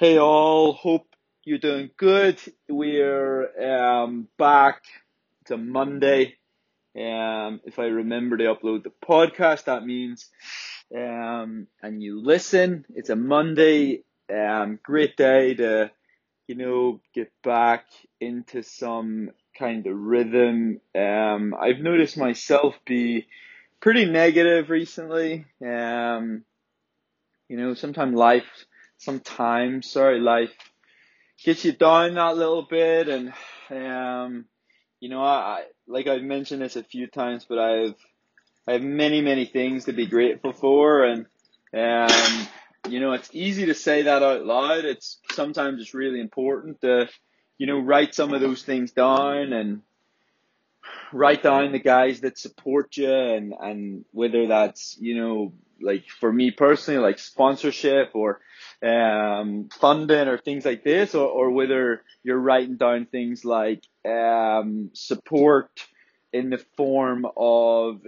Hey all, hope you're doing good. We're back. It's a Monday. If I remember to upload the podcast, that means, and you listen. It's a Monday. Great day to, get back into some kind of rhythm. I've noticed myself be pretty negative recently. Sometimes life gets you down that little bit, and I like I've mentioned this a few times, but I have many things to be grateful for, and it's easy to say that out loud. It's sometimes it's really important to write some of those things down and write down the guys that support you, and whether that's like for me personally, like sponsorship or funding or things like this, or whether you're writing down things like support in the form of,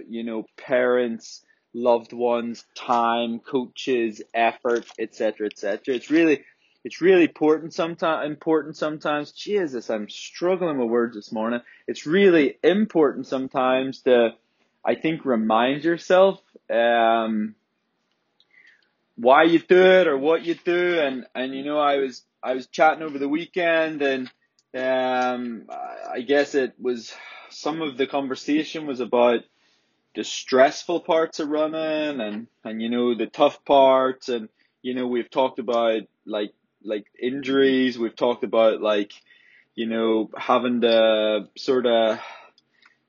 parents, loved ones, time, coaches, effort, etc. It's really important sometimes. Jesus, I'm struggling with words this morning. It's really important sometimes to, I think, remind yourself why you do it or what you do, and I was chatting over the weekend, and I guess it was some of the conversation was about the stressful parts of running and the tough parts, and we've talked about like injuries, we've talked about having to sort of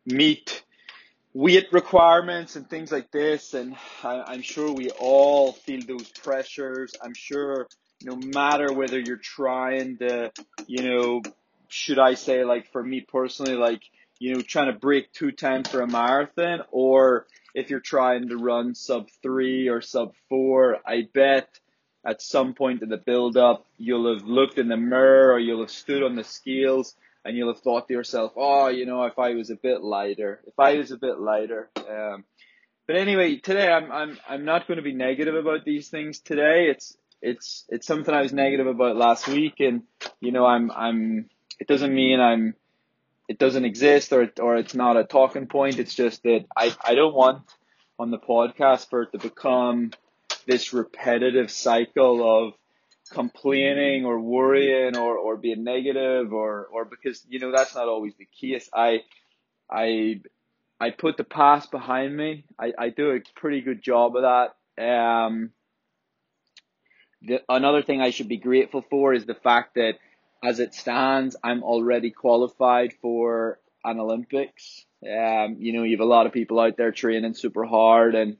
meet weight requirements and things like this, and I'm sure we all feel those pressures. I'm sure no matter whether you're trying to, should I say, like for me personally, trying to break 2:10 for a marathon, or if you're trying to run sub 3 or sub 4, I bet at some point in the build up you'll have looked in the mirror or you'll have stood on the scales and you'll have thought to yourself, if I was a bit lighter, but anyway, today I'm not going to be negative about these things today. It's something I was negative about last week, and it doesn't mean it doesn't exist or it's not a talking point. It's just that I don't want on the podcast for it to become this repetitive cycle of complaining or worrying or being negative or because that's not always the case. I put the past behind me. I do a pretty good job of that. Another thing I should be grateful for is the fact that as it stands, I'm already qualified for an Olympics. You have a lot of people out there training super hard and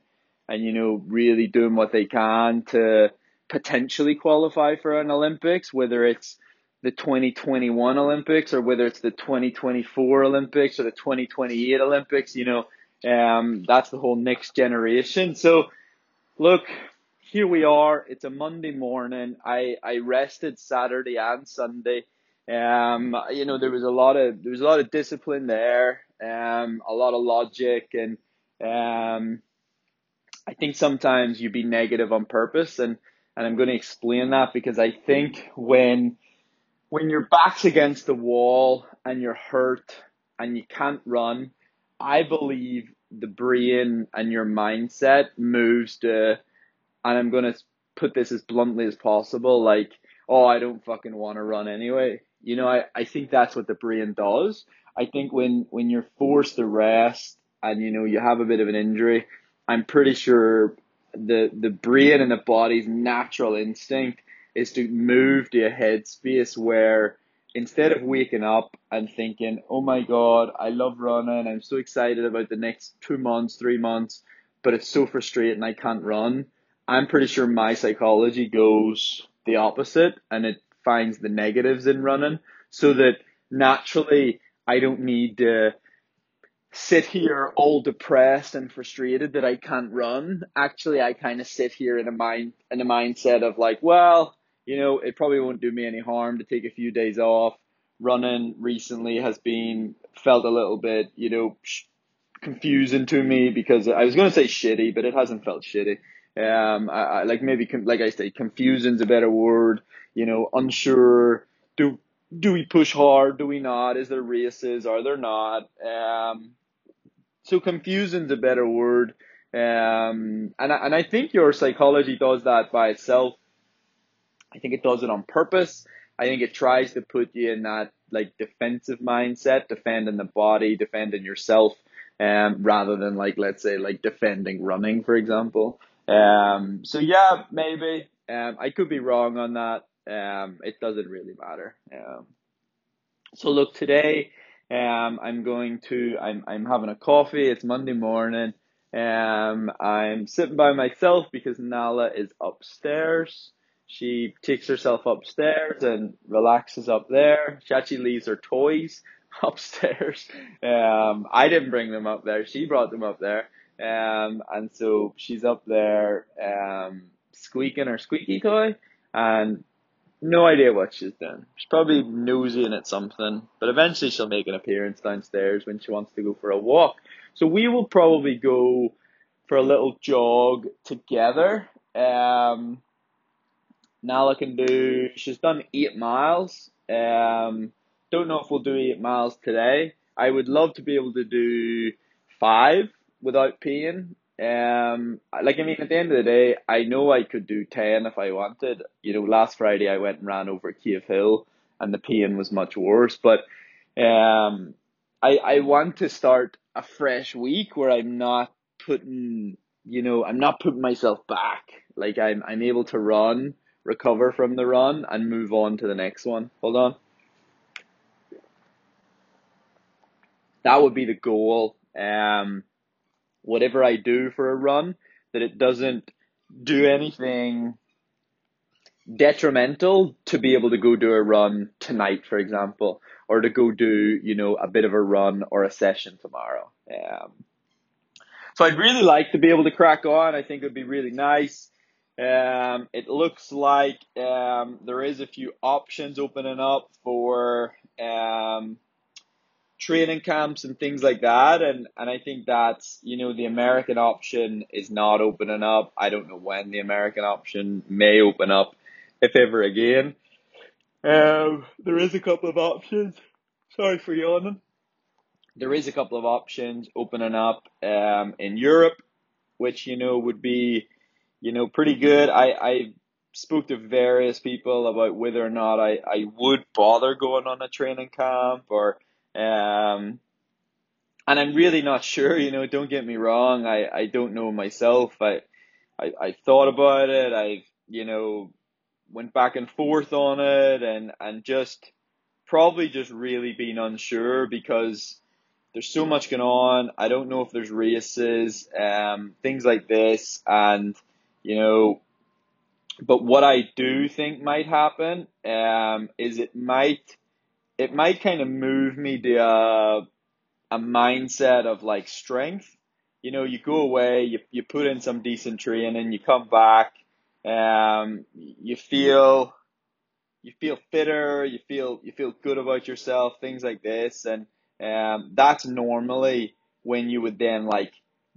really doing what they can to potentially qualify for an Olympics, whether it's the 2021 Olympics or whether it's the 2024 Olympics or the 2028 Olympics, that's the whole next generation. So look, here we are. It's a Monday morning. I rested Saturday and Sunday. There was a lot of discipline there, a lot of logic, and I think sometimes you be negative on purpose, and I'm going to explain that, because I think when your back's against the wall and you're hurt and you can't run, I believe the brain and your mindset moves to, and I'm going to put this as bluntly as possible, like, oh, I don't fucking want to run anyway. I think that's what the brain does. I think when you're forced to rest and, you have a bit of an injury, I'm pretty sure the brain and the body's natural instinct is to move to a headspace where instead of waking up and thinking, oh my God, I love running, I'm so excited about the next 2 months, 3 months, but it's so frustrating I can't run, I'm pretty sure my psychology goes the opposite and it finds the negatives in running, so that naturally I don't need to sit here all depressed and frustrated that I can't run. Actually, I kind of sit here in a mindset of like, well, it probably won't do me any harm to take a few days off. Running recently has felt a little bit, confusing to me, because I was going to say shitty, but it hasn't felt shitty. Confusion's a better word, unsure. Do we push hard? Do we not? Is there races? Are there not? So confusion's a better word. And I think your psychology does that by itself. I think it does it on purpose. I think it tries to put you in that defensive mindset, defending the body, defending yourself, rather than defending running, for example. So yeah, maybe. I could be wrong on that. It doesn't really matter. So look, today, I'm having a coffee. It's Monday morning. I'm sitting by myself because Nala is upstairs. She takes herself upstairs and relaxes up there. She actually leaves her toys upstairs. I didn't bring them up there. She brought them up there. And so she's up there, squeaking her squeaky toy, and no idea what she's doing. She's probably nosying at something, but eventually she'll make an appearance downstairs when she wants to go for a walk. So we will probably go for a little jog together. Nala can do, she's done 8 miles. Don't know if we'll do 8 miles today. I would love to be able to do 5 without peeing. At the end of the day, I know I could do 10 if I wanted. Last Friday I went and ran over Cave Hill and the peeing was much worse. But I want to start a fresh week where I'm not putting myself back. I'm able to run, recover from the run, and move on to the next one. Hold on. That would be the goal. Whatever I do for a run, that it doesn't do anything detrimental to be able to go do a run tonight, for example, or to go do, a bit of a run or a session tomorrow. So I'd really like to be able to crack on. I think it would be really nice. It looks like there is a few options opening up for training camps and things like that, and I think that's the American option is not opening up. I don't know when the American option may open up, if ever again. There is a couple of options. Sorry for yawning. There is a couple of options opening up in Europe, which would be pretty good. I spoke to various people about whether or not I would bother going on a training camp or. And I'm really not sure, don't get me wrong. I don't know myself. I thought about it. I, went back and forth on it and just probably just really being unsure because there's so much going on. I don't know if there's races, things like this. And, but what I do think might happen, is it might kind of move me to a mindset of strength. You go away, you put in some decent training, you come back, you feel fitter, you feel good about yourself, things like this, and that's normally when you would then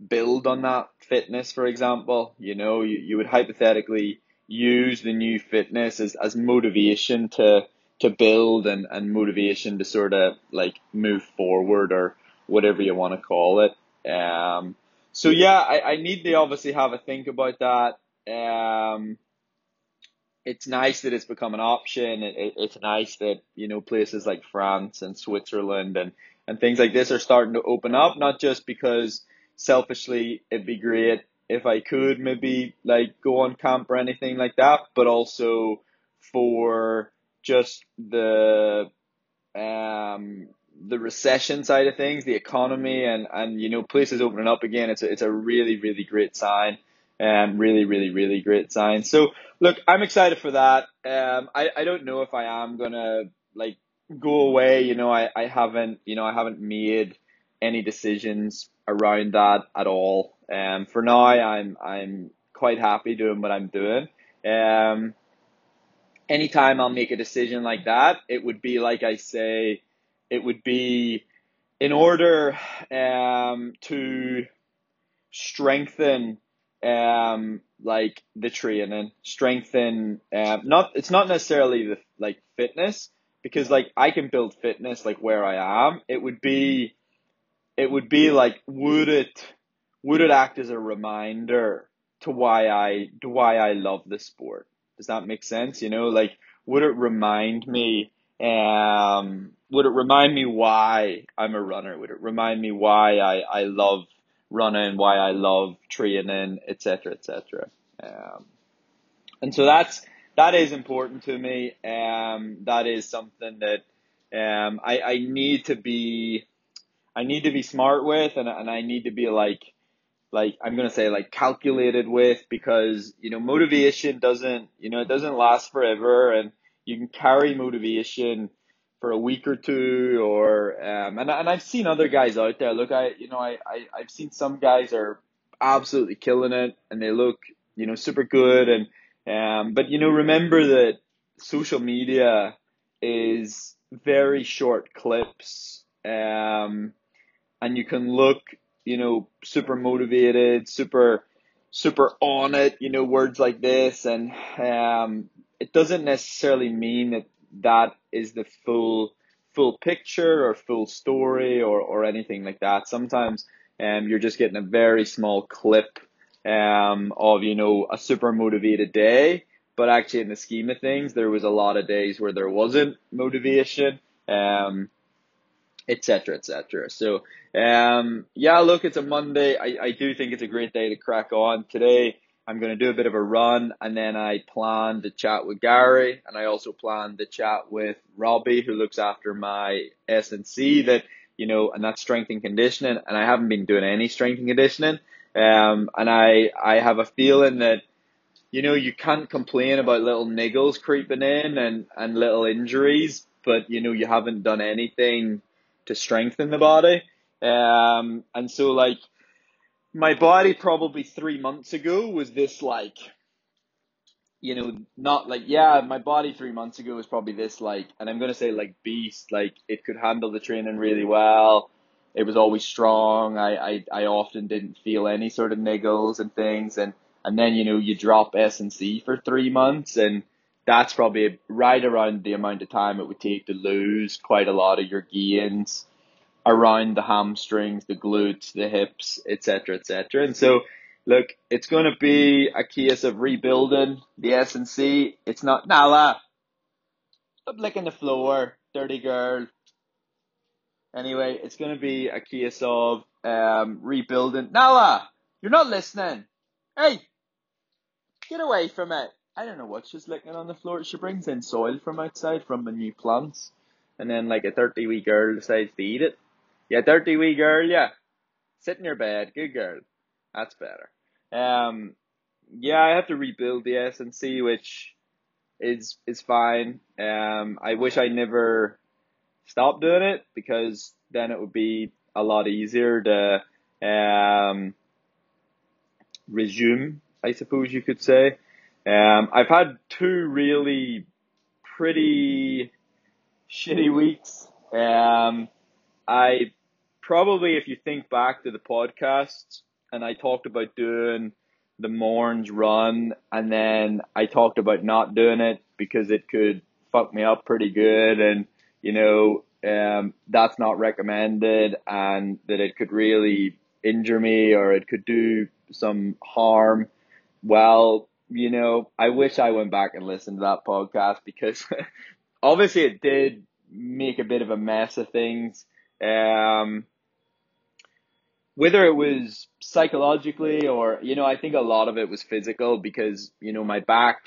build on that fitness, for example. You would hypothetically use the new fitness as motivation to build and motivation to sort of move forward or whatever you want to call it. So yeah, I need to obviously have a think about that. It's nice that it's become an option. It's nice that, places like France and Switzerland and things like this are starting to open up, not just because selfishly it'd be great if I could maybe go on camp or anything like that, but also for just the recession side of things, the economy, and places opening up again. It's a really, really great sign, really, really, really great sign. So look, I'm excited for that. I don't know if I am gonna go away. I haven't made any decisions around that at all. For now, I'm quite happy doing what I'm doing. Anytime I'll make a decision like that, it would be, it would be in order to strengthen like the training, strengthen. It's not necessarily the like fitness, because like I can build fitness like where I am. It would be like would it act as a reminder to why I love the sport? Does that make sense? You know, like would it remind me why I'm a runner? Would it remind me why I love running, why I love training, etc. And so that is important to me. That is something that I need to be smart with, and I need to be like I'm gonna say like calculated with, because you know motivation doesn't last forever, and you can carry motivation for a week or two, or and I've seen other guys out there. Look, I've seen some guys are absolutely killing it, and they look super good, and but remember that social media is very short clips, and you can look super motivated, super on it, words like this, and it doesn't necessarily mean that is the full picture or full story or anything like that. Sometimes you're just getting a very small clip of a super motivated day, but actually in the scheme of things there was a lot of days where there wasn't motivation, etc. So look, it's a Monday. I do think it's a great day to crack on. Today I'm going to do a bit of a run, and then I plan to chat with Gary, and I also plan to chat with Robbie, who looks after my S&C, and that's strength and conditioning, and I haven't been doing any strength and conditioning. And I have a feeling that, you can't complain about little niggles creeping in and little injuries, but, you haven't done anything to strengthen the body. And so like, my body probably 3 months ago was this my body 3 months ago was probably this and I'm going to say beast, it could handle the training really well. It was always strong. I often didn't feel any sort of niggles and things. And then, you drop S&C for 3 months, and that's probably right around the amount of time it would take to lose quite a lot of your gains around the hamstrings, the glutes, the hips, etc. And so, look, it's going to be a case of rebuilding the S&C. It's not, Nala, stop licking the floor, dirty girl. Anyway, it's going to be a case of rebuilding. Nala, you're not listening. Hey, get away from it. I don't know what she's licking on the floor. She brings in soil from outside from the new plants. And then a dirty wee girl decides to eat it. Yeah, dirty wee girl, yeah. Sit in your bed, good girl. That's better. I have to rebuild the S&C, which is fine. I wish I never stopped doing it, because then it would be a lot easier to resume, I suppose you could say. I've had two really pretty shitty weeks. I probably, if you think back to the podcast, and I talked about doing the morn's run, and then I talked about not doing it because it could fuck me up pretty good, and that's not recommended, and that it could really injure me or it could do some harm. Well, I wish I went back and listened to that podcast, because obviously it did make a bit of a mess of things. Whether it was psychologically or, I think a lot of it was physical, because, my back,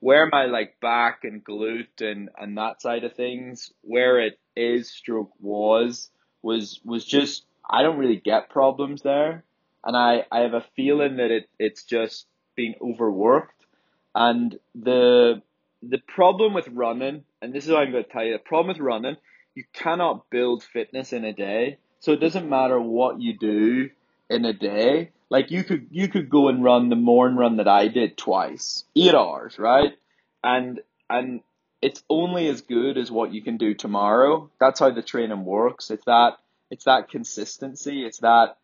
where my back and glute and that side of things, where it is stroke was just, I don't really get problems there. And I have a feeling that it's just being overworked. And the problem with running, and this is what I'm going to tell you, the problem with running, you cannot build fitness in a day. So it doesn't matter what you do in a day. You could go and run the morning run that I did twice, 8 hours, right? And it's only as good as what you can do tomorrow. That's how the training works. It's that consistency. It's that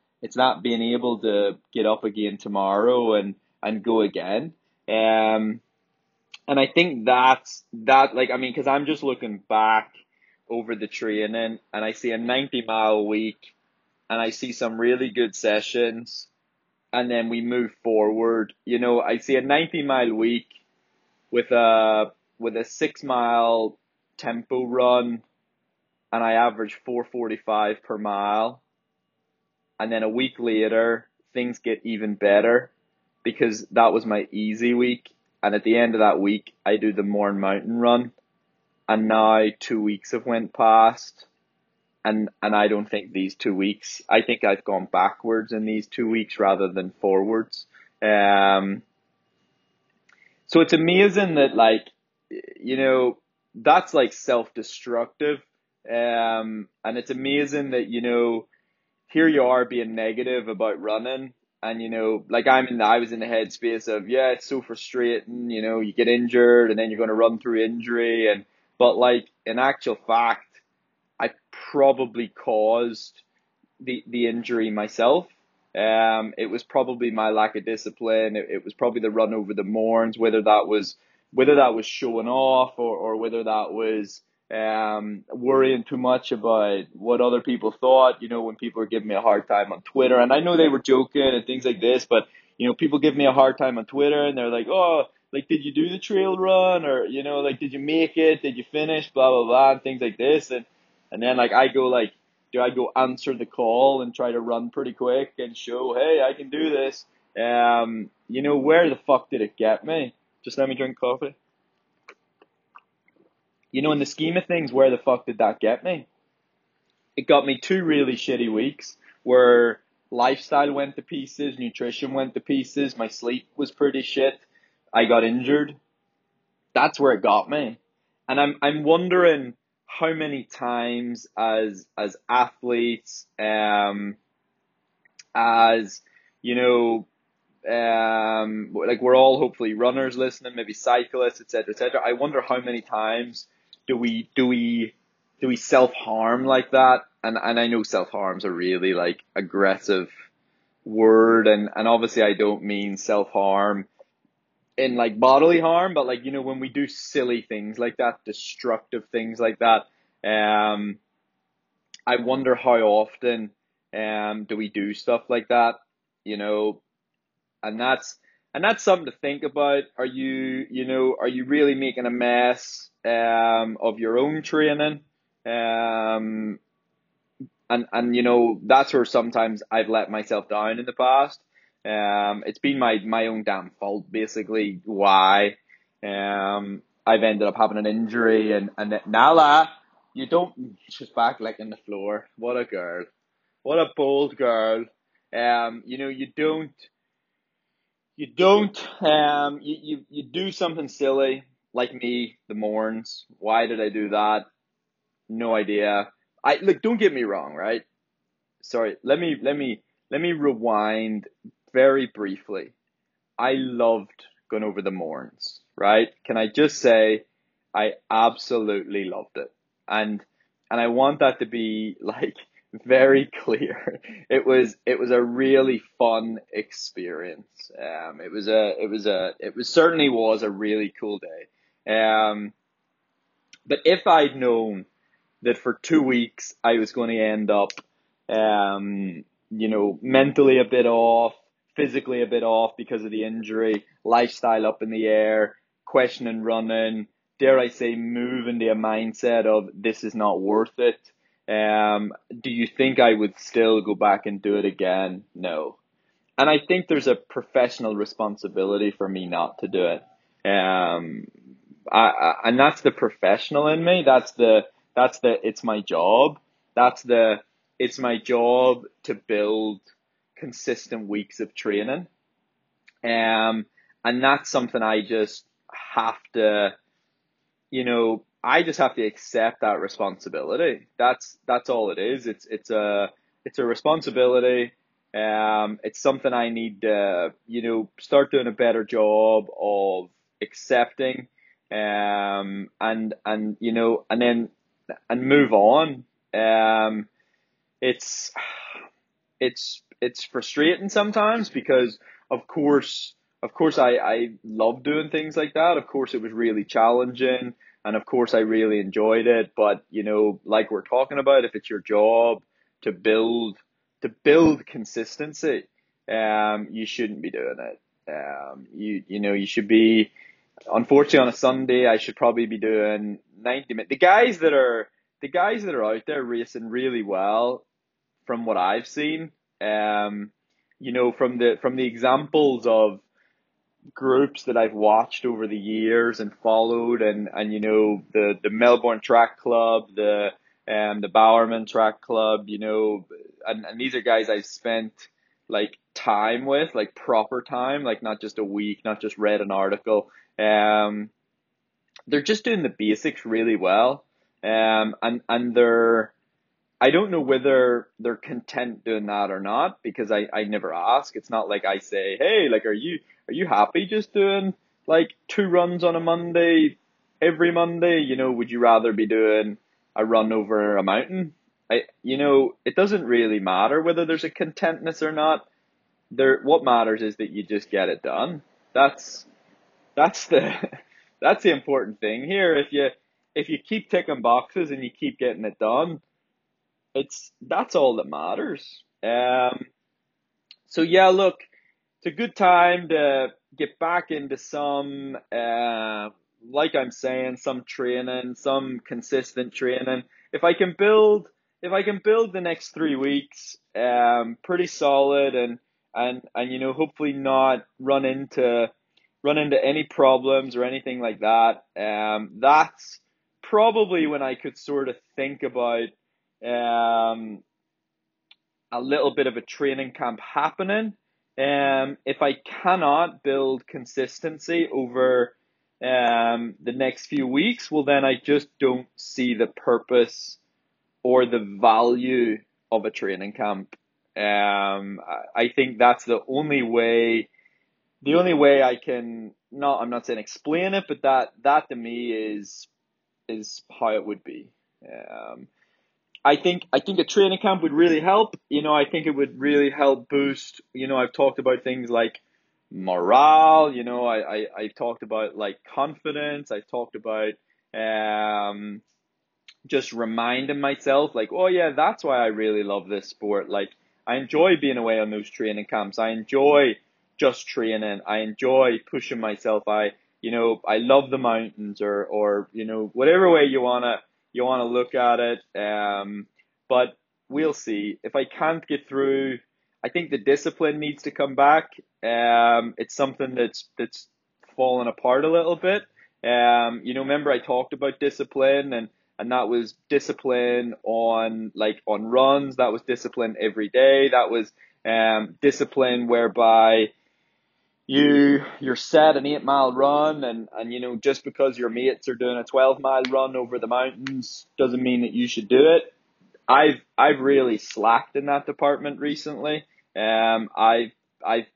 being able to get up again tomorrow and and go again. And I think that's that, like, I mean, because I'm just looking back over the training and I see a 90-mile week and I see some really good sessions and then we move forward. You know, I see a 90-mile week with a 6-mile tempo run and I average 4:45 per mile. And then a week later, things get even better because that was my easy week. And at the end of that week, I do the Mourne Mountain Run. And now 2 weeks have went past. And I don't think these 2 weeks, I think I've gone backwards in these 2 weeks rather than forwards. So it's amazing that, like, you know, that's like self-destructive. And it's amazing that, you know, here you are being negative about running. And, you know, like I was in the headspace of, yeah, it's so frustrating, you know, you get injured and then you're going to run through injury. And, but like, in actual fact, I probably caused the injury myself. It was probably my lack of discipline. It was probably the run over the Mourns, whether that was showing off or whether that was, worrying too much about what other people thought, you know, when people are giving me a hard time on Twitter. And I know they were joking and things like this, but, you know, people give me a hard time on Twitter and they're like, oh, like, did you do the trail run? Or, you know, like, did you make it? Did you finish? Blah, blah, blah, and things like this. And then, like, I go, like, do I go answer the call and try to run pretty quick and show, hey, I can do this? You know, where the fuck did it get me? Just let me drink coffee. You know, in the scheme of things, where the fuck did that get me? It got me 2 really shitty weeks where lifestyle went to pieces, nutrition went to pieces, my sleep was pretty shit, I got injured. That's where it got me. And I'm wondering how many times as athletes, as, you know, like, we're all hopefully runners listening, maybe cyclists, etc., etc. I wonder how many times do we self-harm like that? And I know self-harm's a really, like, aggressive word, and obviously I don't mean self-harm in, like, bodily harm, but, like, you know, when we do silly things like that, destructive things like that, I wonder how often do we do stuff like that, you know? And that's something to think about. Are you really making a mess of your own training? And you know, that's where sometimes I've let myself down in the past. It's been my own damn fault, basically, why I've ended up having an injury and Nala, you don't, she's back licking the floor. What a girl. What a bold girl. You know, you do something silly like me, the Mourns. Why did I do that? No idea. Don't get me wrong, right? Sorry. Let me rewind very briefly. I loved going over the Mourns, right? Can I just say I absolutely loved it. And I want that to be, like, very clear. It was a really fun experience. It was a really cool day. But if I'd known that for 2 weeks I was going to end up, you know, mentally a bit off, physically a bit off because of the injury, lifestyle up in the air, questioning running, dare I say, move into a mindset of this is not worth it. Do you think I would still go back and do it again? No. And I think there's a professional responsibility for me not to do it. And that's the professional in me. That's the, it's my job. It's my job to build consistent weeks of training. And that's something I just have to, you know, I just have to accept that responsibility. That's all it is. It's a responsibility. It's something I need to, you know, start doing a better job of accepting, and you know, and then move on. It's frustrating sometimes because, of course, of course, I love doing things like that. Of course, it was really challenging, and of course, I really enjoyed it. But, you know, like we're talking about, if it's your job to build consistency, you shouldn't be doing it. You know, you should be, unfortunately, on a Sunday, I should probably be doing 90 minutes. The guys that are out there racing really well, from what I've seen, you know, from the examples of groups that I've watched over the years and followed, and you know, the Melbourne Track Club, the Bowerman Track Club, you know, and these are guys I've spent like time with, like proper time, like not just a week, not just read an article. They're just doing the basics really well. And they're, I don't know whether they're content doing that or not, because I never ask. It's not like I say, hey, like, are you happy just doing like 2 runs on a Monday, every Monday? You know, would you rather be doing a run over a mountain? You know, it doesn't really matter whether there's a contentness or not. What matters is that you just get it done. That's the important thing here. If you keep ticking boxes and you keep getting it done, that's all that matters. So yeah, look, it's a good time to get back into some, like I'm saying, some training, some consistent training. If I can build the next 3 weeks, pretty solid, and you know, hopefully not run into any problems or anything like that. That's probably when I could sort of think about a little bit of a training camp happening. If I cannot build consistency over the next few weeks, well, then I just don't see the purpose or the value of a training camp. I think that's the only way I can, I'm not saying explain it, but that to me is how it would be. I think a training camp would really help. You know, I think it would really help boost, you know, I've talked about things like morale, you know, I talked about like confidence. I talked about just reminding myself like, oh yeah, that's why I really love this sport. Like, I enjoy being away on those training camps. I enjoy just training. I enjoy pushing myself. I love the mountains, or, you know, whatever way you want to look at it. But we'll see. If I can't get through, I think the discipline needs to come back. It's something that's fallen apart a little bit. You know, remember I talked about discipline, and that was discipline on runs. That was discipline every day. That was discipline whereby you're set an 8-mile run, and you know, just because your mates are doing a 12-mile run over the mountains doesn't mean that you should do it. I've really slacked in that department recently. I've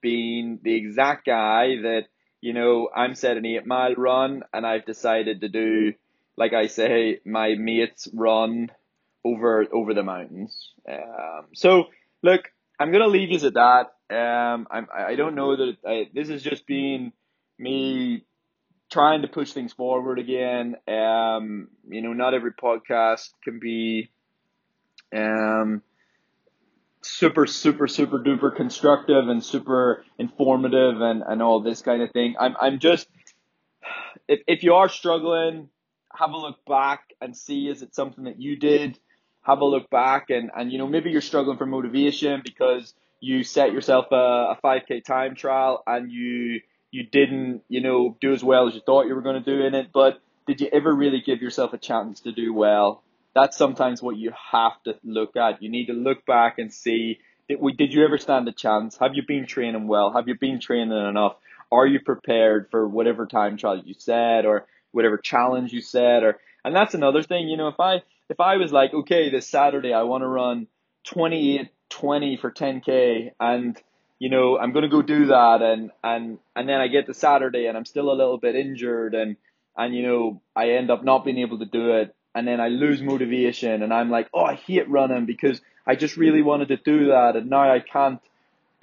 been the exact guy that, you know, I'm set an 8-mile run, and I've decided to do, like I say, my mates run over the mountains. So look, I'm gonna leave you at that. I don't know that this has just been me trying to push things forward again. You know, not every podcast can be super, super, super duper constructive and super informative and all this kind of thing. I'm just, if you are struggling, have a look back and see, is it something that you did? Have a look back and you know, maybe you're struggling for motivation because you set yourself a 5K time trial and you didn't, you know, do as well as you thought you were going to do in it. But did you ever really give yourself a chance to do well? That's sometimes what you have to look at. You need to look back and see, did you ever stand a chance? Have you been training well? Have you been training enough? Are you prepared for whatever time trial you set or whatever challenge you set? And that's another thing, you know, if I was like, okay, this Saturday I want to run 28:20 for 10K, and you know, I'm gonna go do that, and then I get to Saturday and I'm still a little bit injured, and you know, I end up not being able to do it, and then I lose motivation and I'm like, oh, I hate running because I just really wanted to do that and now I can't.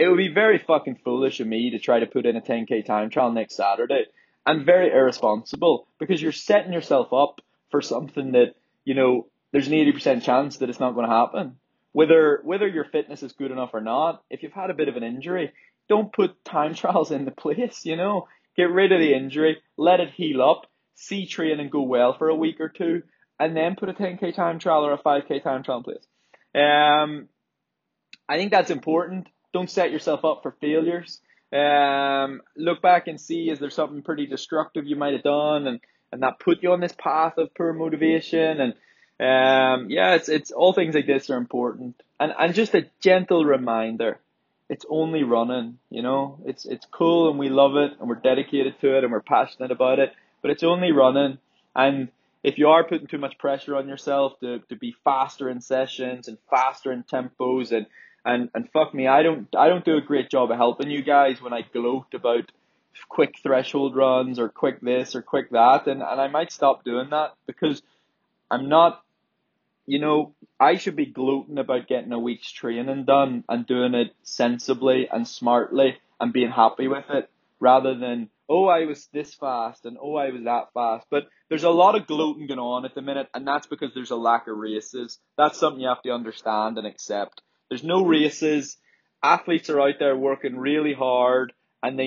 It would be very fucking foolish of me to try to put in a 10K time trial next Saturday, and very irresponsible, because you're setting yourself up for something that, you know, there's an 80% chance that it's not going to happen. Whether your fitness is good enough or not, if you've had a bit of an injury, don't put time trials into place, you know. Get rid of the injury, let it heal up, see training go well for a week or two, and then put a 10K time trial or a 5K time trial in place. I think that's important. Don't set yourself up for failures. Look back and see, is there something pretty destructive you might have done and that put you on this path of poor motivation? And it's all things like this are important. And just a gentle reminder, it's only running, you know. It's cool and we love it and we're dedicated to it and we're passionate about it, but it's only running. And if you are putting too much pressure on yourself to be faster in sessions and faster in tempos and fuck me, I don't do a great job of helping you guys when I gloat about quick threshold runs or quick this or quick that, and I might stop doing that, because I'm not, you know, I should be gloating about getting a week's training done and doing it sensibly and smartly and being happy with it, rather than, oh, I was this fast and oh, I was that fast. But there's a lot of gloating going on at the minute, and that's because there's a lack of races. That's something you have to understand and accept. There's no races. Athletes are out there working really hard, and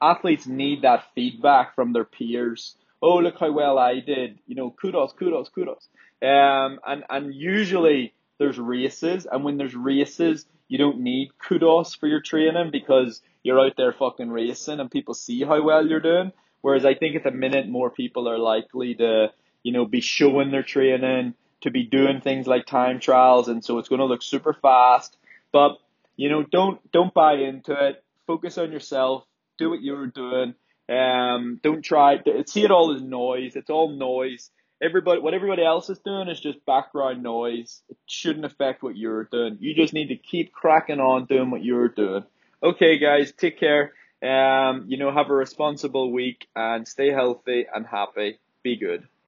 athletes need that feedback from their peers. Oh, look how well I did. You know, kudos. And usually there's races, and when there's races, you don't need kudos for your training because you're out there fucking racing and people see how well you're doing. Whereas I think at the minute more people are likely to, you know, be showing their training, to be doing things like time trials, and so it's going to look super fast. But, you know, don't buy into it. Focus on yourself. Do what you're doing. Don't try. See it all as noise. It's all noise. What everybody else is doing is just background noise. It shouldn't affect what you're doing. You just need to keep cracking on doing what you're doing. Okay, guys, take care. Have a responsible week and stay healthy and happy. Be good.